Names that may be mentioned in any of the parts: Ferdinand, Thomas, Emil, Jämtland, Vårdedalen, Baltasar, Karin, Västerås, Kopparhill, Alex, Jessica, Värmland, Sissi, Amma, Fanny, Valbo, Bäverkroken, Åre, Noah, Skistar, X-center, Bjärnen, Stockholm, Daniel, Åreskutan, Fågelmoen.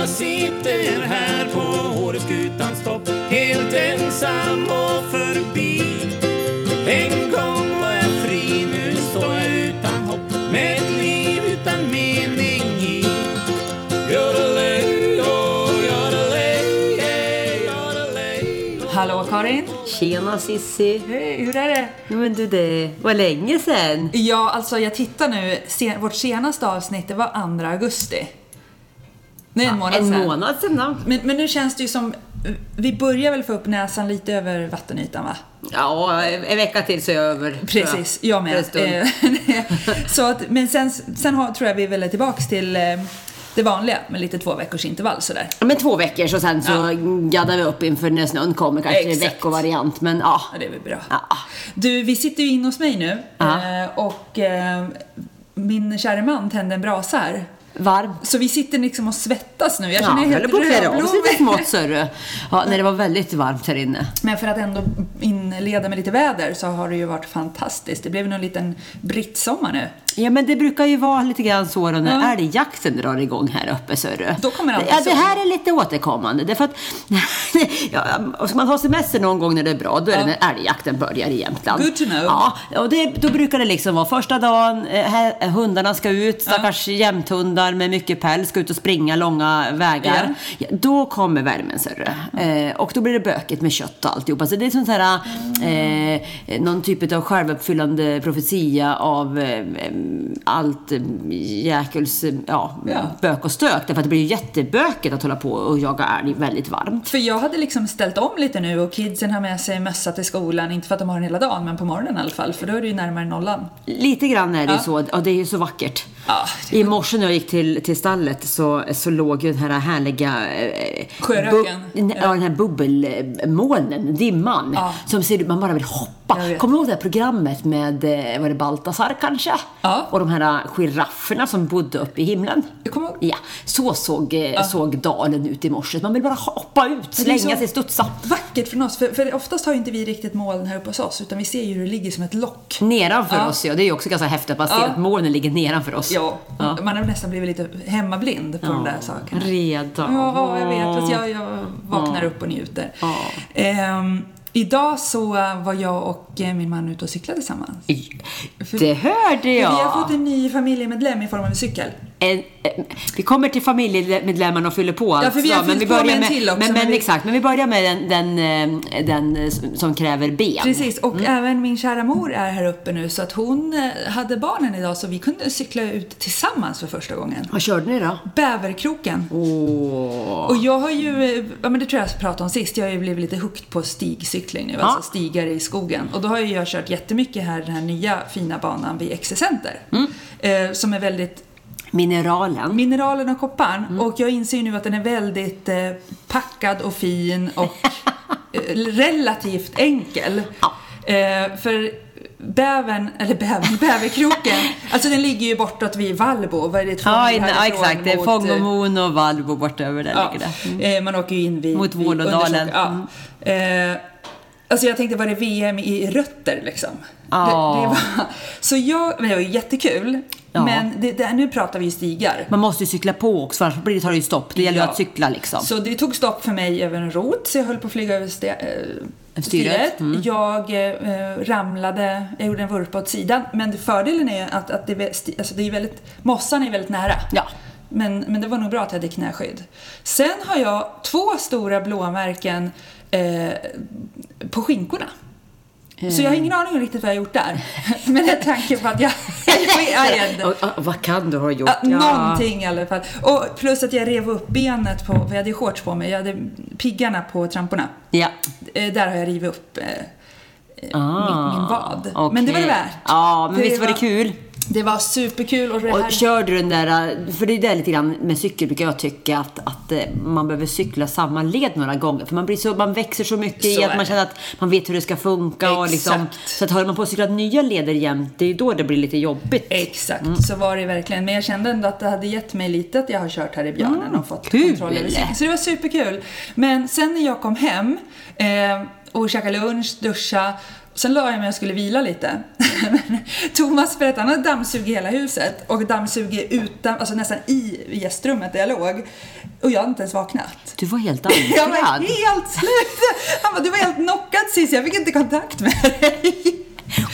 Jag sitter här på Åreskutans topp, helt ensam och förbi. En gång var jag fri, nu står jag utan hopp, med ett liv utan mening i. Hallå Karin. Tjena Sissi. Hej, hur är det? Jo men du, det var länge sedan. Ja, alltså jag tittar nu, vårt senaste avsnitt det var 2 augusti. Nu en månad sedan då. Men nu känns det ju som, vi börjar väl få upp näsan lite över vattenytan va? Ja, en vecka till så är jag över. Precis, jag med. Så att, men sen tror jag vi väl är tillbaka till det vanliga, med lite 2 veckors intervall sådär. Men 2 veckor så sen så gaddar vi upp inför när snön kommer, kanske en veckovariant, men ja. Det är väl bra. Ja. Du, vi sitter ju in hos mig nu och min kära man tände en brasa här. Varm. Så vi sitter liksom och svettas nu. Jag känner helt rödblå. Ja, när det var väldigt varmt här inne. Men för att ändå inleda med lite väder så har det ju varit fantastiskt. Det blev nog en liten brittsommar nu. Ja, men det brukar ju vara lite grann så då när älgjakten drar igång här uppe, sörre. Då kommer det, det här är lite återkommande. Det är för att ska man ha semester någon gång när det är bra, då är det när älgjakten börjar i Jämtland. Good to know. Ja, och då brukar det liksom vara första dagen, här, hundarna ska ut, stackars jämthundar med mycket päls ska ut och springa långa vägar. Ja, då kommer värmen, sörre. Och då blir det bökigt med kött och alltihopa. Så det är sånt här, någon typ av självuppfyllande profetia av allt jäkels bök och stök, därför att det blir ju jätteböket att hålla på och jaga älg väldigt varmt. För jag hade liksom ställt om lite nu och kidsen har med sig mössa till skolan, inte för att de har den hela dagen men på morgonen i alla fall, för då är det ju närmare nollan. Lite grann är det ju så, och det är ju så vackert. Ja, det är... I morse när jag gick till stallet så låg ju den här härliga sjöröken. Den här bubbelmolnen, dimman som ser ut, man bara vill hoppa. Kommer du ihåg det här programmet med, var det Baltasar kanske? Ja. Och de här girafferna som bodde uppe i himlen. Ja, så såg dalen ut i morse. Man vill bara hoppa ut, slänga sig, studsa. Vackert från oss, för oftast har ju inte vi riktigt moln här uppe hos oss, utan vi ser ju hur det ligger som ett lock nedanför oss, det är ju också ganska häftigt att se att molnen ligger nedanför oss. Ja, man har nästan blivit lite hemmablind på de där sakerna. Redan. Ja, jag vet, alltså jag vaknar upp och njuter. Idag så var jag och min man ute och cyklade tillsammans. Det hörde jag. Vi har fått en ny familjemedlem i form av en cykel. Vi kommer till familjemedlemmarna och fyller på. Ja, för vi har fyllt på med en till också. Men vi börjar med den som kräver ben. Precis, och även min kära mor är här uppe nu, så att hon hade barnen idag, så vi kunde cykla ut tillsammans för första gången. Vad körde ni då? Bäverkroken. Och jag har ju, men det tror jag pratade om sist, jag har ju blivit lite hooked på stigcykling nu, alltså stigar i skogen. Och då har jag kört jättemycket här, den här nya fina banan vid X-center som är väldigt... Mineralen och kopparn. Och jag inser ju nu att den är väldigt packad och fin och relativt enkel. För bäverkroken alltså den ligger ju bortåt vid Valbo. Vad är det? Exakt, det är Fågelmoen och Valbo bortöver där ligger det. Man åker ju in mot Vårdedalen. Alltså jag tänkte, var det VM i rötter liksom? Det var, så det var jättekul. Men nu pratar vi ju stigar. Man måste ju cykla på också, annars blir det tar ju stopp. Det gäller ju att cykla liksom. Så det tog stopp för mig över en rot, så jag höll på att flyga över styret. Jag ramlade, jag gjorde en vurpa åt sidan. Men fördelen är att det är väldigt, mossan är väldigt nära. Ja. Men det var nog bra att jag hade knäskydd. Sen har jag 2 stora blåmärken på skinkorna. Så jag har ingen aning om riktigt vad jag har gjort där. Men det är tanken på att vad kan du ha gjort? Någonting i alla fall. Och plus att jag rev upp benet på, för jag hade shorts på mig. Jag hade piggarna på tramporna. Ja. Där har jag rivit upp min vad. Okay. Men det var det värt. Ja, men visst var det kul. Det var superkul. Och körde du den där, för det är det lite grann med cykel brukar jag tycka att man behöver cykla samma led några gånger, för man växer så mycket i att man känner att man vet hur det ska funka och liksom, så att håller man på att cykla nya leder jämt, det är ju då det blir lite jobbigt. Exakt, så var det verkligen, men jag kände ändå att det hade gett mig lite att jag har kört här i Bjärnen och fått kontroll över cykeln. Så det var superkul. Men sen när jag kom hem och käkade lunch, duscha, Sen la jag mig och jag skulle vila lite. Thomas berättade, han hade dammsug i hela huset. Och dammsug utan, alltså nästan i gästrummet där jag låg. Och jag hade inte ens vaknat. Du var helt annorlunda. Jag var helt slut. Han bara, du var helt knockad Sissi. Jag fick inte kontakt med dig.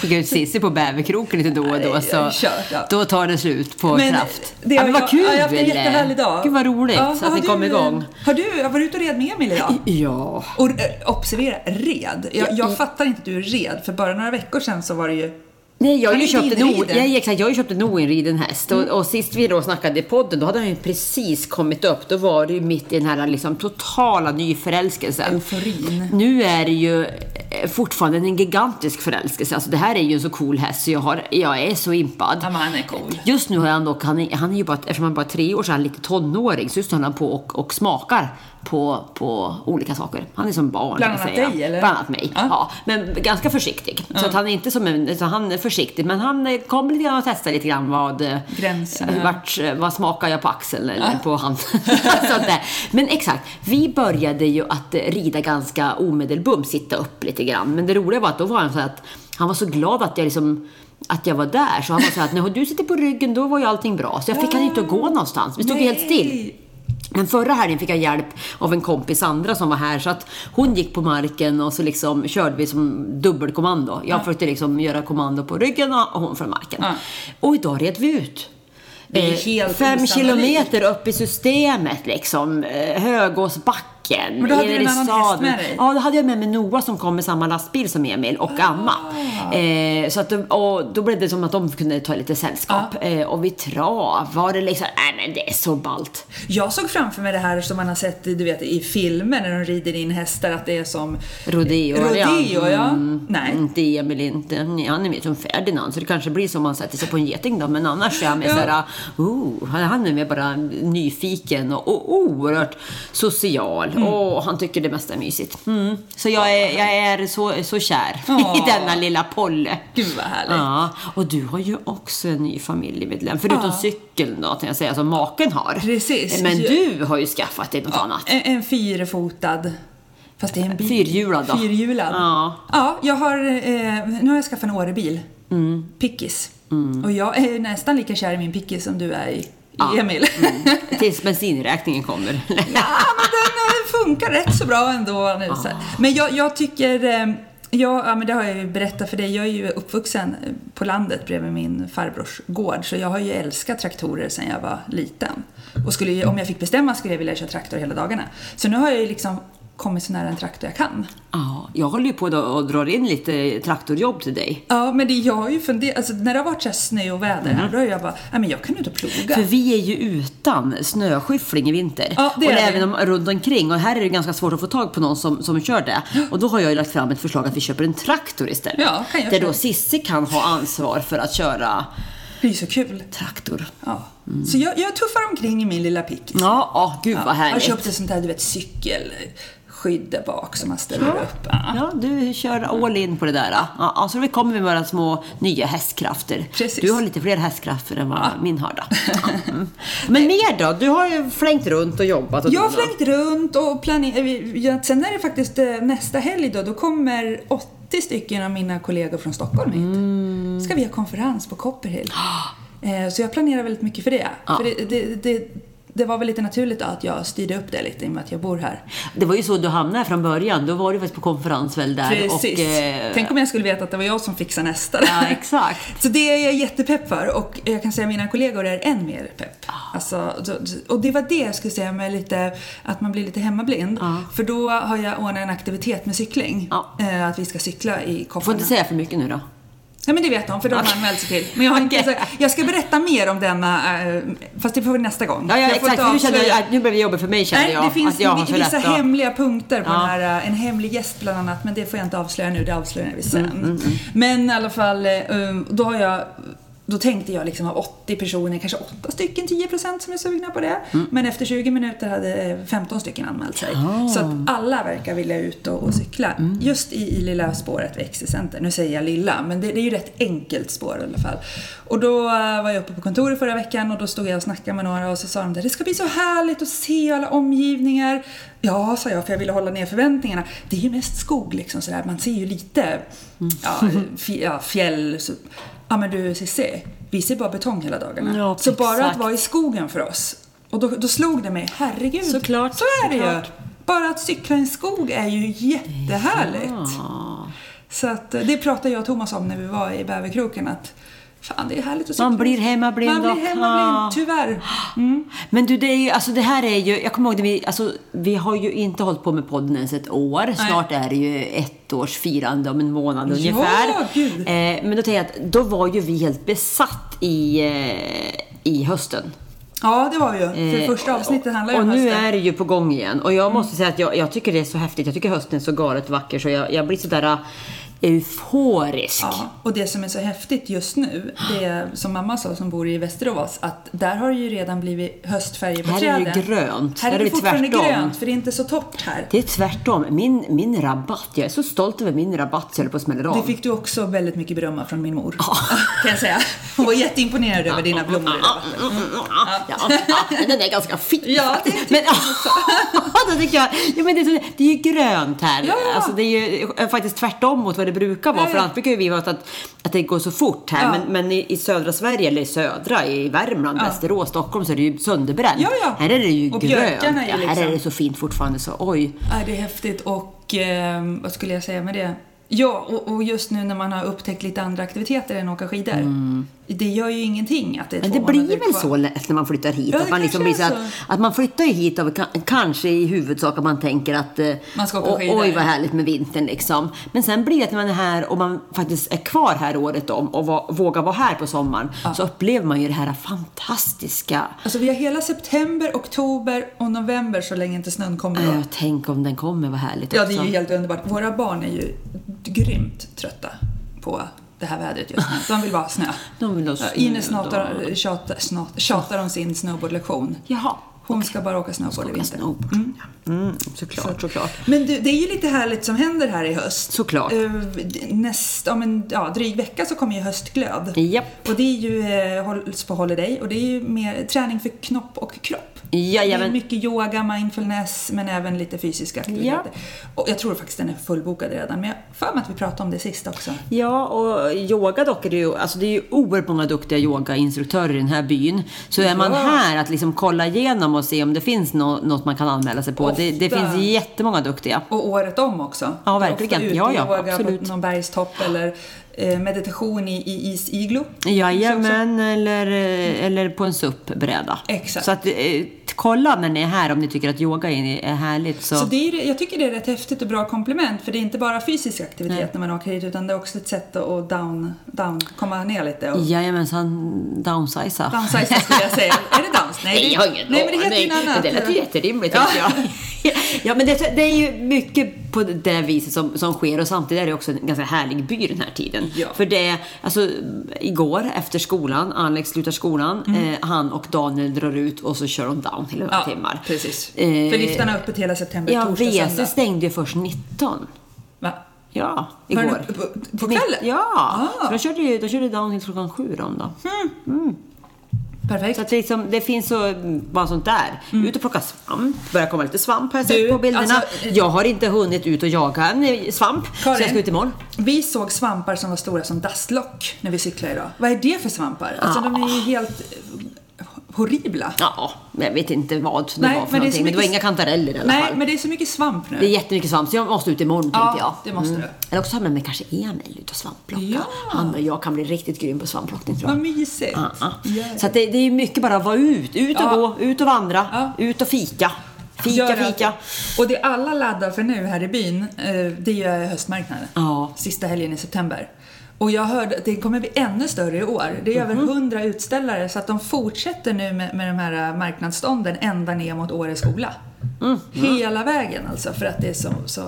Skickar ut Sissi på Bäverkroken lite då och då. Så kört, ja. Då tar det slut på kraft. Det var kul. Ja, jag fick en jättehärlig dag. Gud vad roligt, ja, så att ni kom igång. Har du varit ute och red med Emil idag? Ja. Och observera, red. Jag fattar inte att du är red. För bara några veckor sedan så var det ju... Nej, jag har ju köpt en oinriden häst. Och sist vi då snackade i podden, då hade han ju precis kommit upp. Då var det ju mitt i den här liksom totala nyförälskelsen. Euforin. Nu är det ju fortfarande en gigantisk förälskelse. Alltså det här är ju en så cool häst, så jag är så impad. Ja, men han är cool. Just nu har han dock, han är ju bara, eftersom han bara 3 år så är han lite tonåring. Så just nu han på och smakar på olika saker. Han är som barn. Bland annat dig, eller? Bland annat mig, ja. Men ganska försiktig. Så att han är inte som en, så han är försiktig. Men han kommer lite grann och testar lite grann vad smakar jag på axeln eller på handen. Sånt där. Men exakt, vi började ju att rida ganska omedelbum, sitta upp lite grann. Men det roliga var att då var han så att han var så glad att jag liksom... att jag var där. Så han var så att när du sitter på ryggen då var ju allting bra. Så jag fick han inte att gå någonstans. Vi stod helt still. Men förra helgen fick jag hjälp av en kompis Sandra som var här, så att hon gick på marken och så liksom körde vi som dubbelkommando. Jag försökte liksom göra kommando på ryggen och hon från marken. Ja. Och idag red vi ut. 5 kilometer upp i systemet liksom, Högåsbacken. Men då hade du en annan häst med dig? Ja, då hade jag med mig Noah som kom med samma lastbil som Emil och Amma. Så att, och då blev det som att de kunde ta lite sällskap. Och vi var det liksom, nej men det är så ballt. Jag såg framför mig det här som man har sett du vet, i filmer när de rider in hästar, att det är som rodeo ja. Nej. Inte Emil, inte han är med som Ferdinand, så det kanske blir som man sätter sig på en geting då, men annars är han med såhär han är med bara nyfiken och oerhört social och han tycker det mesta är mysigt. Så jag är så kär i denna lilla polle. Gud vad härligt. Ja, och du har ju också en ny familjemedlem förutom cykeln då, kan jag säga, som maken har. Precis. Men du har ju skaffat dig något annat. En fyrfotad. Fast det är en bil. Fyrhjulad. Ja, jag har nu har jag skaffat en Årebil. Pickis. Och jag är nästan lika kär i min pickis som du är i Emil. Tills bensinräkningen kommer. Ja, men den funkar rätt så bra ändå nu. Men jag tycker men det har jag ju berättat för dig. Jag är ju uppvuxen på landet bredvid min farbrors gård, så jag har ju älskat traktorer sedan jag var liten. Och om jag fick bestämma skulle jag vilja köra traktor hela dagarna. Så nu har jag ju liksom kommer så nära en traktor jag kan. Ja, jag håller ju på att dra in lite traktorjobb till dig. Ja, men det jag har ju funderat, alltså när det har varit så snö och väder då har jag bara, nej men jag kan inte ploga. För vi är ju utan snöskyffling i vinter. Ja, det är och även runt omkring, och här är det ganska svårt att få tag på någon som kör det. Och då har jag ju lagt fram ett förslag att vi köper en traktor istället. Ja, kan jag. Där då Sissi kan ha ansvar för att köra. Det är ju så kul. Traktor. Ja. Så jag tuffar omkring i min lilla pick. Ja, gud vad härligt. Jag köpte sånt här, du vet, cykel skydda bak som man ställer upp. Ja, du kör all in på det där. Ja, så vi kommer med våra små nya hästkrafter. Precis. Du har lite fler hästkrafter än vad min har då. Men mer då? Du har ju flängt runt och jobbat. Och jag har flängt runt och planerat. Sen är det faktiskt nästa helg då kommer 80 stycken av mina kollegor från Stockholm hit. Ska vi ha konferens på Kopparhill. Så jag planerar väldigt mycket för det. För det var väl lite naturligt att jag styrde upp det lite i och med att jag bor här. Det var ju så du hamnade från början. Då var du faktiskt på konferens väl där. Precis. Tänk om jag skulle veta att det var jag som fixar nästa. Ja, exakt. Så det är jag jättepepp för. Och jag kan säga att mina kollegor är än mer pepp. Alltså, och det var det jag skulle säga med lite, att man blir lite hemmablind. För då har jag ordnat en aktivitet med cykling. Att vi ska cykla i Kopparna. Får inte säga för mycket nu då? Nej, men det vet de, för de har anmält sig till. Men jag har inte jag ska berätta mer om denna, fast det får vi nästa gång. Ja, exakt. Nu blir det jobbigt för mig, känner jag. Det finns vissa hemliga punkter på den här, en hemlig gäst bland annat, men det får jag inte avslöja nu, det avslöjar vi sen. Men i alla fall, då tänkte jag liksom av 80 personer, kanske 8 stycken, 10% som är sugna på det. Men efter 20 minuter hade 15 stycken anmält sig. Så att alla verkar vilja ut och cykla. Just i lilla spåret vid X-center. Nu säger jag lilla, men det är ju rätt enkelt spår i alla fall. Och då var jag uppe på kontoret förra veckan och då stod jag och snackade med några och så sa de där, det ska bli så härligt att se alla omgivningar. Ja, sa jag, för jag ville hålla ner förväntningarna. Det är ju mest skog liksom sådär. Man ser ju lite fjäll. Så, ja, men du Sissi, vi ser bara betong hela dagarna. Ja, så exakt. Bara att vara i skogen för oss. Och då slog det mig, herregud. Såklart. Så är det ju. Bara att cykla i en skog är ju jättehärligt. Ja. Så att, det pratade jag och Thomas om när vi var i Bäverkroken, att fan, det är härligt att cykla. Man blir hemmablind. Tyvärr. Mm. Men du, det är ju, alltså det här är ju, jag kommer ihåg det, vi har ju inte hållit på med podden ens ett år. Snart är det ju ett års firande om en månad ungefär. Ja, Gud. Men då tänkte jag att då var ju vi helt besatt i hösten. Ja, det var ju. För första avsnittet handlade om hösten. Och nu är det ju på gång igen. Och jag måste säga att jag tycker det är så häftigt. Jag tycker hösten är så galet vacker. Så jag blir sådär euforisk. Ja, och det som är så häftigt just nu, det är, som mamma sa som bor i Västerås, att där har det ju redan blivit höstfärger på träden. Här är det grönt. Här är det fortfarande grönt, för det är inte så torrt här. Det är tvärtom. Min rabatt, jag är så stolt över min rabatt, så jag höll på att smälla av. Det fick du också väldigt mycket berömma från min mor. Ja. Kan jag säga. Hon var jätteimponerad över dina blommor i rabatten. Ja, den är ganska fin. Ja, det tycker jag också. Ja, men det är ju grönt här. Ja. Alltså, det är ju faktiskt tvärtom mot vad det brukar vara, för annars brukar vi vara att det går så fort här, men i södra Sverige, eller i Värmland, Västerås, Stockholm, så är det ju sönderbränt. Ja, ja. Här är det ju och grönt. Här är det så fint fortfarande, så oj. Ja, det är häftigt. Och vad skulle jag säga med det? Ja, och just nu när man har upptäckt lite andra aktiviteter än åka skidor. Mm. Det gör ju ingenting att det är två. Men det blir väl så när man flyttar hit, ja, att man liksom blir så att man flyttar hit av kanske i huvudsak att man tänker att man ska åka skidor. Oj, vad härligt med vintern liksom. Men sen blir det att när man är här och man faktiskt är kvar här året om och vågar vara här på sommaren, så upplever man ju det här fantastiska. Alltså vi har hela september, oktober och november så länge inte snön kommer. Ja, tänk om den kommer, vad härligt. Ja, också. Det är ju helt underbart. Våra barn är ju grymt trötta på det här vädret just nu. De vill bara ha snö. Ines tjatar om sin snowboardlektion. Jaha. Hon ska bara åka snowboard i vinter. Såklart. Men du, det är ju lite härligt som händer här i höst. Såklart. Om en dryg vecka så kommer ju höstglöd. Japp. Och det är ju hålls på holiday. Och det är ju mer träning för knopp och kropp. Jajamän. Det är mycket yoga, mindfulness, men även lite fysiska aktiviteter. Och jag tror faktiskt den är fullbokad redan. Men jag för mig att vi pratade om det sist också. Ja, och yoga dock är det ju, alltså det är ju oerhört många duktiga yogainstruktörer i den här byn. Så är man här att liksom kolla igenom och se om det finns något man kan anmäla sig på. Det finns jättemånga duktiga. Och året om också. Ja, verkligen. Ofta ja, absolut. På någon bergstopp eller meditation i iglo. Jajamän, eller på en suppbräda. Exakt. Så att kolla när ni är här om ni tycker att yoga är härligt. Så jag tycker det är rätt häftigt och bra komplement, för det är inte bara fysisk aktivitet när man åker hit, utan det är också ett sätt att komma ner lite. Och jajamensan, downsiza. Downsiza skulle jag säga. Är det downs? Nej, jag har ingen. Nej, men det heter något annat. Det lät ju jätterimligt, tycker jag. Ja, men det är ju mycket på det viset som sker, och samtidigt är det också en ganska härlig by den här tiden. Ja. För det, alltså igår efter skolan, Alex slutar skolan, han och Daniel drar ut och så kör de down till några timmar. Precis. För liftarna är öppet hela september, torsdag, söndag. Ja, WC stängde ju först 19. Va? Ja, igår. På kvällen? Ja, så de körde down till klockan 7 då. Perfekt. Så att liksom, det finns så bara sånt där. Ut och plocka svamp. Det börjar komma lite svamp här på bilderna. Alltså, jag har inte hunnit ut och jaga en svamp, Karin, så jag ska ut imorgon. Vi såg svampar som var stora som dastlock när vi cyklade idag. Vad är det för svampar? Alltså de är ju helt horribla. Ja, jag vet inte vad det var för någonting. Men det var inga kantareller i alla fall. Nej, men det är så mycket svamp nu. Det är jättemycket svamp, så jag måste ut imorgon, tänkte jag. Ja, det måste du. Eller också har med mig kanske Emil ut och svampplocka. Ja. Han och jag kan bli riktigt grym på svampplockning, tror jag. Vad mysigt. Så att det är mycket bara att vara ut och gå, ut och vandra, ut och fika. Fika. Och det alla laddar för nu här i byn, det är ju höstmarknaden. Ja. Sista helgen i september. Och jag hörde att det kommer bli ännu större i år. Det är över 100 utställare, så att de fortsätter nu med de här marknadsstånden ända ner mot Åre skola. Hela vägen alltså, för att det är så.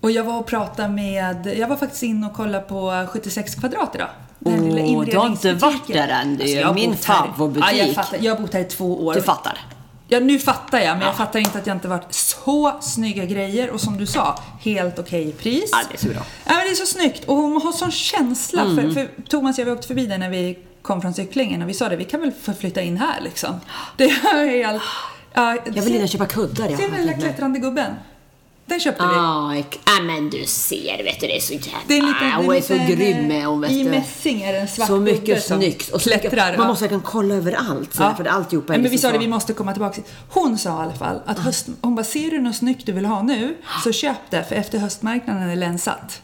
Och jag var och pratade med, jag var faktiskt in och kollade på 76 kvadrat idag. Du har inte varit där än, det är alltså, min favoritbutik. Ja, jag har bott här i 2 år. Du fattar. Ja, nu fattar jag, men jag fattar inte att jag inte varit så snygga grejer. Och som du sa, helt okej pris. Ja, det är så bra. Ja, men det är så snyggt. Och hon har sån känsla. För Thomas och jag, vi åkte förbi där när vi kom från cyklingen. Och vi sa det, vi kan väl förflytta in här liksom. Det är helt... Jag vill gärna köpa kuddar. Ser du den där klättrande gubben? Den köpte vi. Men du ser, vet du, det är så jävla... Hon är så grym med hon, vet du. I mässing är den svart. Så mycket snyggt. Och klättrar. Man måste kunna kolla överallt. Ja. För alltihopa är men vi sa det, vi måste komma tillbaka. Hon sa i alla fall att hösten, hon bara, ser du något snyggt du vill ha nu, så köp det. För efter höstmarknaden är länsat.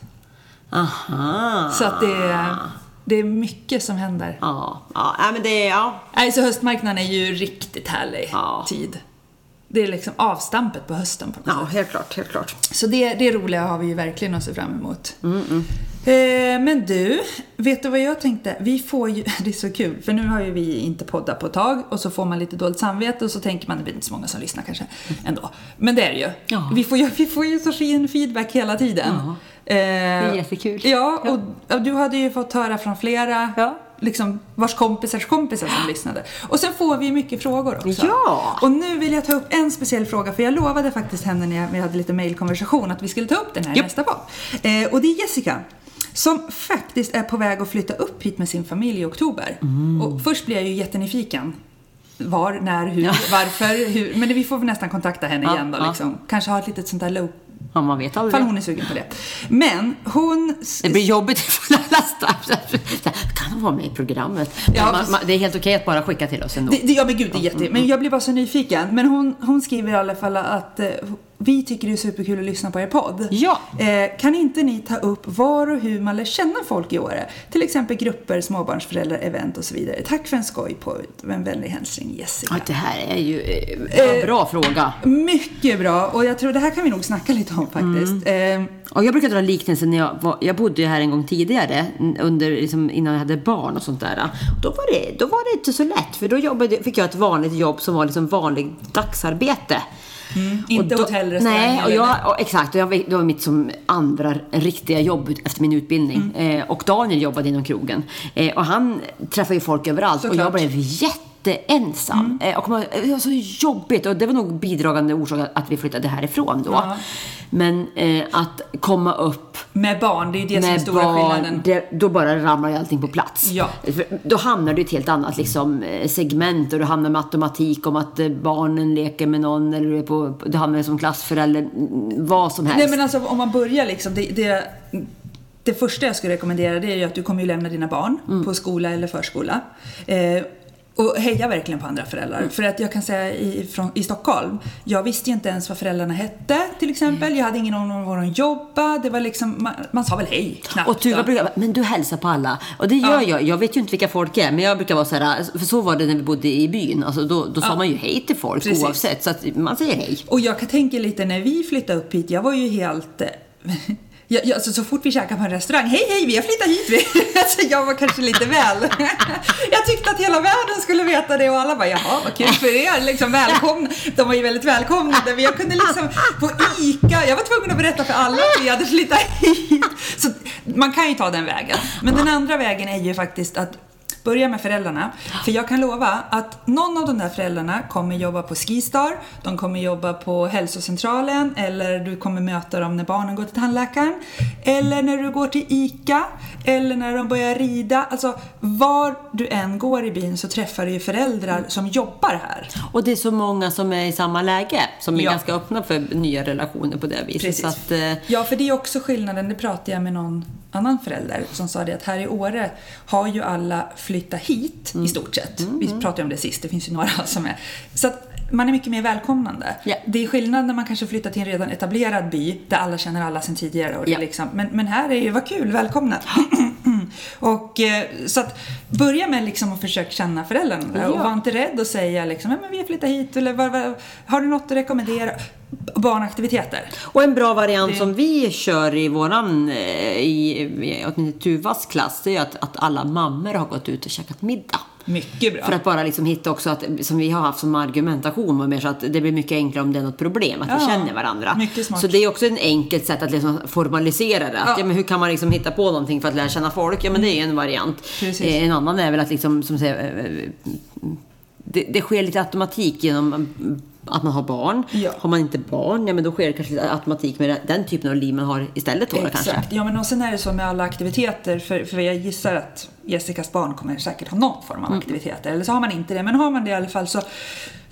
Aha. Så att det är mycket som händer. Men det är... Ja. Alltså höstmarknaden är ju riktigt härlig tid. Det är liksom avstampet på hösten på något sätt. Helt klart. Så det roliga har vi ju verkligen att se fram emot. Men du, vet du vad jag tänkte? Vi får ju, det är så kul, för nu har ju vi inte poddat på ett tag. Och så får man lite dåligt samvete och så tänker man, det blir inte så många som lyssnar kanske ändå. Men det är det ju. Ja. Vi får ju så fin feedback hela tiden. Ja. Det är jättekul. Ja, och du hade ju fått höra från flera... Ja. Liksom vars kompisar som lyssnade. Och sen får vi mycket frågor också. Ja. Och nu vill jag ta upp en speciell fråga, för jag lovade faktiskt henne när vi hade lite mejlkonversation att vi skulle ta upp den här nästa gång. Och det är Jessica som faktiskt är på väg att flytta upp hit med sin familj i oktober. Och först blir jag ju jättenyfiken. Var, när, hur, varför, hur. Men vi får nästan kontakta henne igen då, liksom. Kanske ha ett litet sånt där low. Ja, man vet aldrig. Fan, hon är sugen på det. Men hon... Det blir jobbigt för alla startar. Kan hon vara med i programmet? Ja, det är helt okej att bara skicka till oss ändå. Men gud, det är jätte... Men jag blir bara så nyfiken. Men hon skriver i alla fall att... Vi tycker det är superkul att lyssna på er podd. Ja. Kan inte ni ta upp var och hur man lär känna folk i Åre? Till exempel grupper, småbarnsföräldrar, event och så vidare. Tack för en skoj på en vänlig hälsning, Jessica. Det här är ju en bra fråga. Mycket bra. Och jag tror det här kan vi nog snacka lite om faktiskt. Och jag brukar dra liknelsen när jag bodde här en gång tidigare under, liksom, innan jag hade barn och sånt där. Då var det inte så lätt, för då fick jag ett vanligt jobb som var liksom vanligt dagsarbete. Inte hotellrestaurang. Nej, det var mitt som andra riktiga jobb efter min utbildning. Och Daniel jobbade inom krogen. Och han träffade ju folk överallt. Såklart. Och jag blev jätteensam. Och det var så jobbigt. Och det var nog bidragande orsak att vi flyttade härifrån då. Ja. Men att komma upp med barn, det är ju det som är stora skillnaden. Då bara ramlar ju allting på plats. Ja. Då hamnar det i ett helt annat liksom, segment. Och du hamnar med matematik om att barnen leker med någon. Eller du hamnar som klassförälder. Vad som helst. Nej, men alltså, om man börjar liksom... Det första jag skulle rekommendera, det är ju att du kommer ju lämna dina barn på skola eller förskola. Och heja verkligen på andra föräldrar. För att jag kan säga i Stockholm, jag visste ju inte ens vad föräldrarna hette till exempel. Jag hade ingen aning om var de jobbade. Det var liksom, man sa väl hej knappt. Och men du hälsar på alla. Och det gör jag vet ju inte vilka folk är. Men jag brukar vara så här, för så var det när vi bodde i byn. Alltså då sa man ju hej till folk. Precis. Oavsett, så att man säger hej. Och jag kan tänka lite när vi flyttade upp hit. Jag var ju helt... så fort vi käkade på en restaurang, hej, vi har flyttat hit. Alltså, jag var kanske lite väl. Jag tyckte att hela världen skulle veta det. Och alla bara, jaha, vad kul för er liksom, välkomna. De var ju väldigt välkomnade. Jag kunde liksom på Ica, jag var tvungen att berätta för alla att vi hade flyttat hit. Så man kan ju ta den vägen. Men den andra vägen är ju faktiskt att börja med föräldrarna. För jag kan lova att någon av de där föräldrarna kommer jobba på Skistar. De kommer jobba på hälsocentralen. Eller du kommer möta dem när barnen går till tandläkaren. Eller när du går till Ica. Eller när de börjar rida. Alltså var du än går i byn så träffar du ju föräldrar som jobbar här. Och det är så många som är i samma läge. Som är ganska öppna för nya relationer på det viset. Så att, ja, för det är också skillnaden. Det pratade jag med någon annan förälder som sa det att här i Åre har ju alla flytta hit i stort sett. Vi pratade om det sist, det finns ju några som är. Så att man är mycket mer välkomnande. Yeah. Det är skillnad när man kanske flyttar till en redan etablerad by där alla känner alla sedan tidigare. Och det liksom, men här är ju, vad kul, välkomna. Och så att börja med liksom att försöka känna föräldrarna och var inte rädd och säga liksom, men vi flyttar hit eller har du något att rekommendera? Barnaktiviteter. Och en bra variant som vi kör i våran åtminstone Tuvas klass, det är att alla mammor har gått ut och käkat middag. Mycket bra. För att bara liksom hitta också att, som vi har haft som argumentation och mer, så att det blir mycket enklare om det är något problem att vi känner varandra. Mycket smart. Så det är också en enkelt sätt att liksom formalisera det. Att, men hur kan man liksom hitta på någonting för att lära känna folk? Ja, men det är en variant. Precis. En annan är väl att liksom, som säger, det sker lite automatik genom att man har barn. Ja. Har man inte barn, men då sker det kanske lite automatik med den typen av liv man har istället. Exakt. Kanske. Ja, men och sen är det så med alla aktiviteter, för jag gissar att Jessicas barn kommer säkert ha någon form av aktiviteter. Eller så har man inte det, men har man det i alla fall så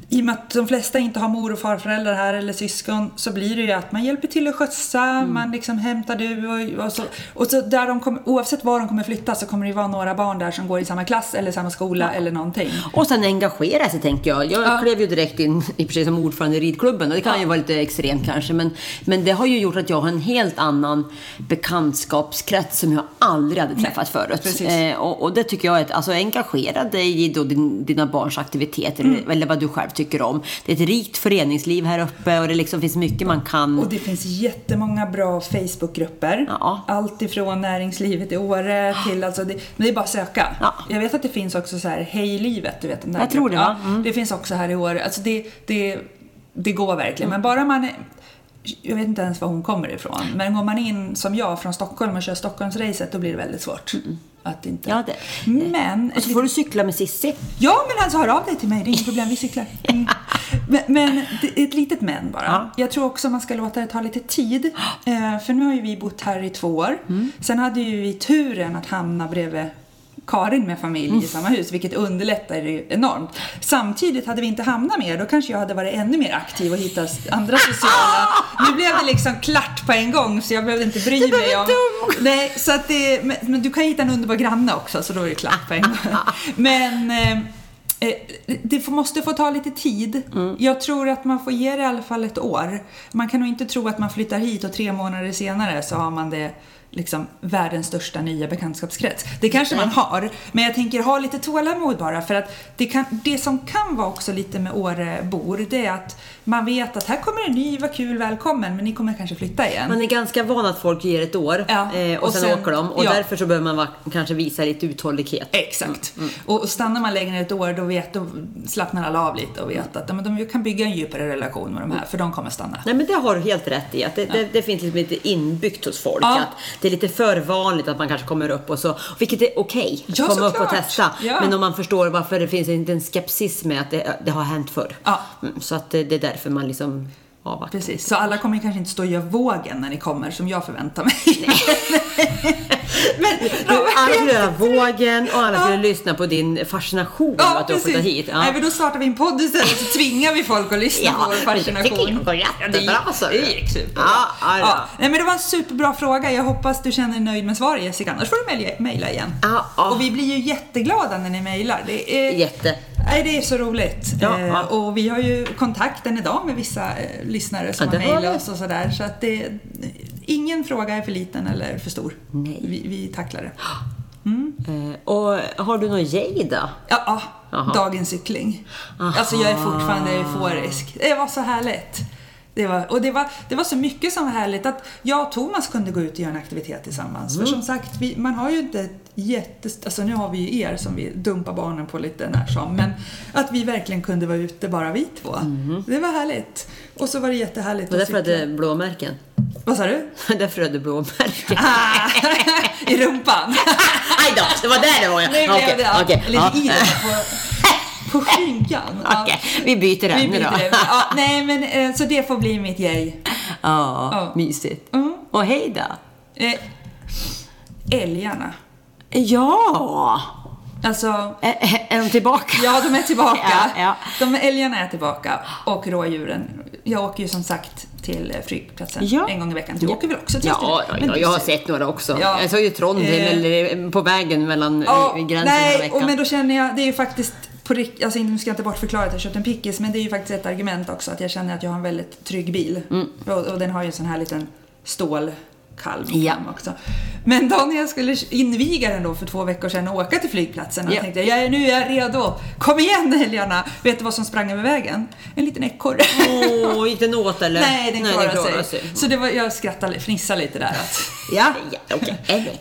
i och med att de flesta inte har mor- och farföräldrar här eller syskon, så blir det ju att man hjälper till att skjutsa, man liksom hämtar du och så där de kommer, oavsett var de kommer flytta så kommer det vara några barn där som går i samma klass eller samma skola eller någonting. Och sen engagera sig, tänker jag. Jag klev ju direkt in precis som ordförande i ridklubben, och det kan ju vara lite extremt kanske, men det har ju gjort att jag har en helt annan bekantskapskrets som jag aldrig hade träffat förut. Och det tycker jag är att, alltså, engagera dig i då dina barns aktiviteter eller vad du själv tycker om. Det är ett rikt föreningsliv här uppe och det liksom finns mycket man kan. Och det finns jättemånga bra Facebookgrupper. Ja. Allt ifrån näringslivet i Åre till, alltså, det är bara att söka. Ja. Jag vet att det finns också så här Hej livet, du vet den där. Jag tror det. Ja. Det finns också här i Åre. Alltså det går verkligen, men bara man är, jag vet inte ens var hon kommer ifrån, men går man in som jag från Stockholm och kör Stockholmsracet, då blir det väldigt svårt. Att inte. Ja, men, och så får du cykla med Sissi. Ja, men alltså hör av dig till mig, det är inget problem, vi cyklar. Men ett litet men bara. Ja. Jag tror också man ska låta det ta lite tid. För nu har ju vi bott här i 2 år. Sen hade ju vi turen att hamna bredvid Karin med familj i samma hus, vilket underlättar det enormt. Samtidigt hade vi inte hamnat mer, då kanske jag hade varit ännu mer aktiv och hittat andra sociala. Nu blev det liksom klart på en gång, så jag behövde inte bry mig om. Nej, så att det, men du kan hitta en underbar granne också, så då är det klart på en gång. Men det måste få ta lite tid. Jag tror att man får ge det i alla fall 1 år. Man kan nog inte tro att man flyttar hit och 3 månader senare så har man det liksom världens största nya bekantskapskrets. Det kanske man har, men jag tänker ha lite tålamod bara, för att det som kan vara också lite med Årebor, det är att man vet att här kommer en ny, vad kul, välkommen, men ni kommer kanske flytta igen. Man är ganska van att folk ger 1 år och sen åker de, och därför så behöver man kanske visa lite uthållighet. Exakt. Och stannar man längre än 1 år, då slappnar alla av lite och vet att de kan bygga en djupare relation med de här, för de kommer stanna. Nej, men det har du helt rätt i, att det finns lite inbyggt hos folk, att det är lite för vanligt att man kanske kommer upp och så, vilket är okej att komma upp och testa. Men om man förstår varför det finns en skepsis med att det har hänt förr. Så att det är därför man liksom avvaktar. Precis, så alla kommer kanske inte stå och göra vågen när ni kommer, som jag förväntar mig. Men alla skulle göra vågen och alla skulle lyssna på din fascination att du flyttar hit. Ja. Nej, men då startar vi en podd och så tvingar vi folk att lyssna på vår fascination. Nej, men det var en superbra fråga. Jag hoppas du känner dig nöjd med svaret, Jessica. Annars får du mejla igen. Och vi blir ju jätteglada när ni mejlar. Nej, det är så roligt. Och vi har ju kontakten idag med vissa lyssnare som har mejlat oss och sådär. Så att ingen fråga är för liten eller för stor. Nej. Vi tacklar det. Och har du någon jejda? Ja, dagens cykling. Alltså jag är fortfarande euforisk. Det var så härligt. Det var så mycket som var härligt att jag och Thomas kunde gå ut och göra en aktivitet tillsammans. För som sagt, man har ju inte alltså nu har vi ju som vi dumpar barnen på lite när som, men att vi verkligen kunde vara ute bara vi 2. Det var härligt. Och så var det jättehärligt. Och därför hade blåmärken. Vad sa du? Därför hade blåmärken. I rumpan. Aj då, det var där det var jag. Lite på skinkan. Vi byter den nu då. Nej, men så det får bli mitt grej. Mysigt. Och hej då. Älgarna. Ja. Alltså, är de tillbaka? Ja, de är tillbaka. Älgarna är tillbaka och rådjuren. Jag åker ju som sagt till flygplatsen en gång i veckan. Du åker väl också till men jag har sett några också. Jag såg ju Trondheim eller på vägen mellan gränsen den veckan. Men då känner jag, det är ju faktiskt alltså, nu ska jag inte bortförklara att jag köpt en pickis, men det är ju faktiskt ett argument också, att jag känner att jag har en väldigt trygg bil. Och den har ju en sån här liten stål kalv också. Men Daniel skulle inviga den då för 2 veckor sedan och åka till flygplatsen. Och tänkte nu är jag redo. Kom igen, helgarna. Vet du vad som sprang över vägen? En liten ekorre. Gick den åt eller? Nej, den klarade sig. Så det var, jag fnissade lite där.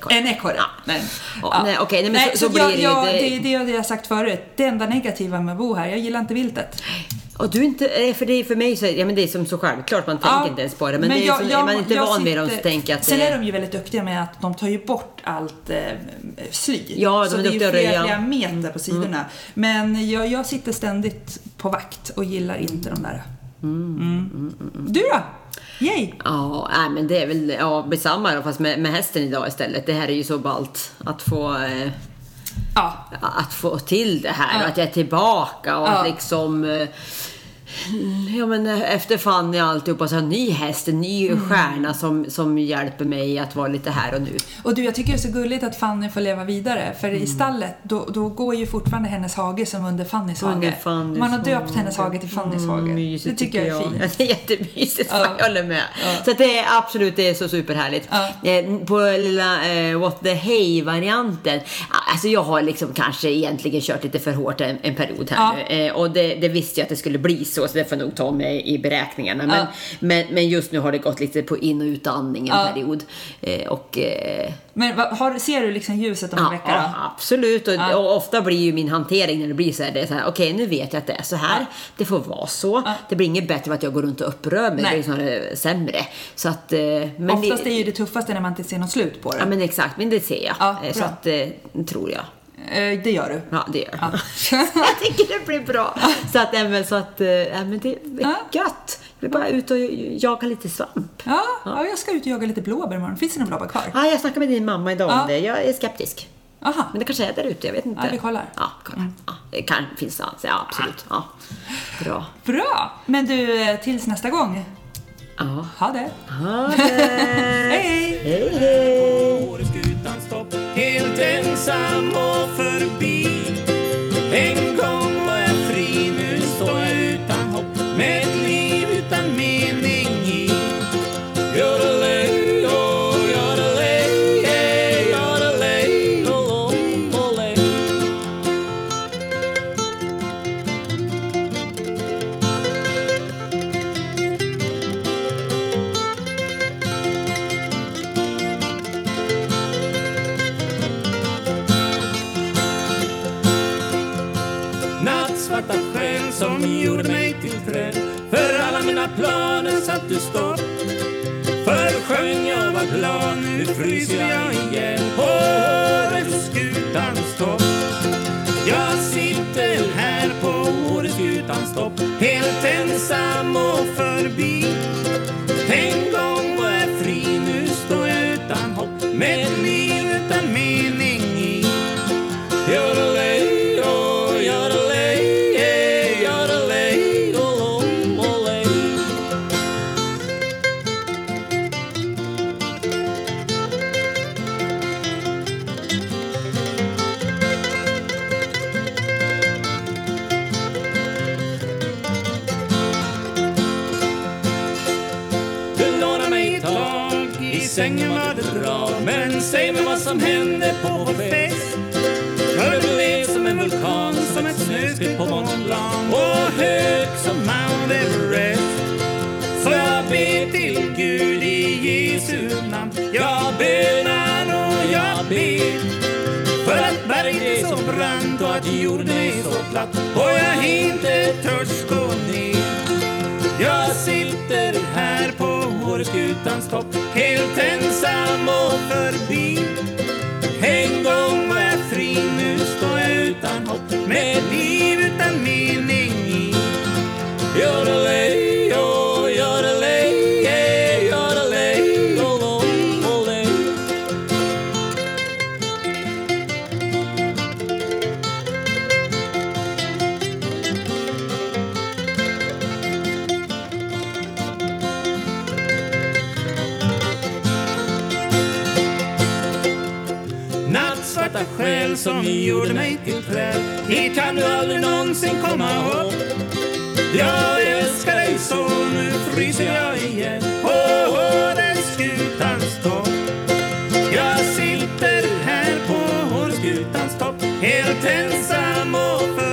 En ekorre. Det jag sagt förut. Det enda negativa med att bo här, jag gillar inte viltet. Och du inte, för det är för mig så, men det är som så självklart, man tänker inte ens på det, men det är som, man är inte van vid dem att tänka att sen är de ju väldigt duktiga med att de tar ju bort allt sly. Så det är ju flera meter på sidorna. Men jag sitter ständigt på vakt och gillar inte de där. Du då? Men det är väl besamma, fast med hästen idag istället. Det här är ju så ballt att få att få till det här, att jag är tillbaka och att liksom Ja, men efter Fanny alltihopa så har ny häst, en ny stjärna som hjälper mig att vara lite här och nu. Och du, jag tycker det är så gulligt att Fanny får leva vidare. För i stallet, då går ju fortfarande hennes hage som under Fannys hage. Man har döpt hennes hage till Fannys hage. Mysigt, det tycker jag är fint. Det är jättemysigt, jag håller med. Så att det är absolut, det är så superhärligt. På lilla What the Hay-varianten, alltså jag har liksom kanske egentligen kört lite för hårt en period här nu. Och det visste jag att det skulle bli så det får nog ta med i beräkningarna, men just nu har det gått lite på in- och utandning en period men ser du liksom ljuset om en vecka då? Ja, absolut, och ofta blir ju min hantering när det blir så här, det är så här, okej, nu vet jag att det är så här, det får vara så, det blir inget bättre att jag går runt och upprör mig, det är snarare sämre, så att, men oftast är ju det tuffaste när man inte ser något slut på det. Ja, men exakt, men det ser jag, så att, tror jag. Det gör du. Ja, det gör jag tycker det blir bra. Så att, men det är gött. Vi bara ut och jaga lite svamp. Ja, jag ska ut och jaga lite blåbär imorgon. Finns det någon blåbär kvar? Ja, jag snackade med din mamma idag om det. Jag är skeptisk. Aha. Men det kanske är där ute, jag vet inte. Ja, vi kollar. Ja, det kan finnas. Ja, absolut. Ja. Bra. Men du, tills nästa gång. Ja. Ha det. Hej. Helt ensam och förbi. En gång var jag fri, nu står jag utan hopp, med ett liv utan mening i. Yodelej, yodelej, yodelej. Svarta skön som gjorde mig till träd, för alla mina planer satt du stopp. För sjöng jag var glad, nu fryser jag igen på Årets skutans topp. Jag sitter här på Årets skutans topp, helt ensam och förbi. En gång var jag fri, nu står jag utan hopp, med ett liv utan mening i. Sängen var det bra, men säg mig vad som hände på vår fest. För du lev som en vulkan, som ett snöskred på Mont Blanc, och hög som Mount Everest. Så jag ber till Gud i Jesu namn, jag bönar och jag ber, för att berget är så brant och att jorden är så platt, och jag inte törs gå ner. Jag sitter här på Åreskutans topp, helt ensam och förbi. En gång var jag fri, nu står jag utan hopp, med liv utan mening i. Yodelej, oh, yodelej, yeah, yodelej, oh, oh, oh, lej. Själ som gjorde mig till träd, hit kan du aldrig någonsin komma ihåg. Jag älskar dig så, nu fryser jag igen på Åreskutans topp. Jag sitter här på Åreskutans topp, helt ensam och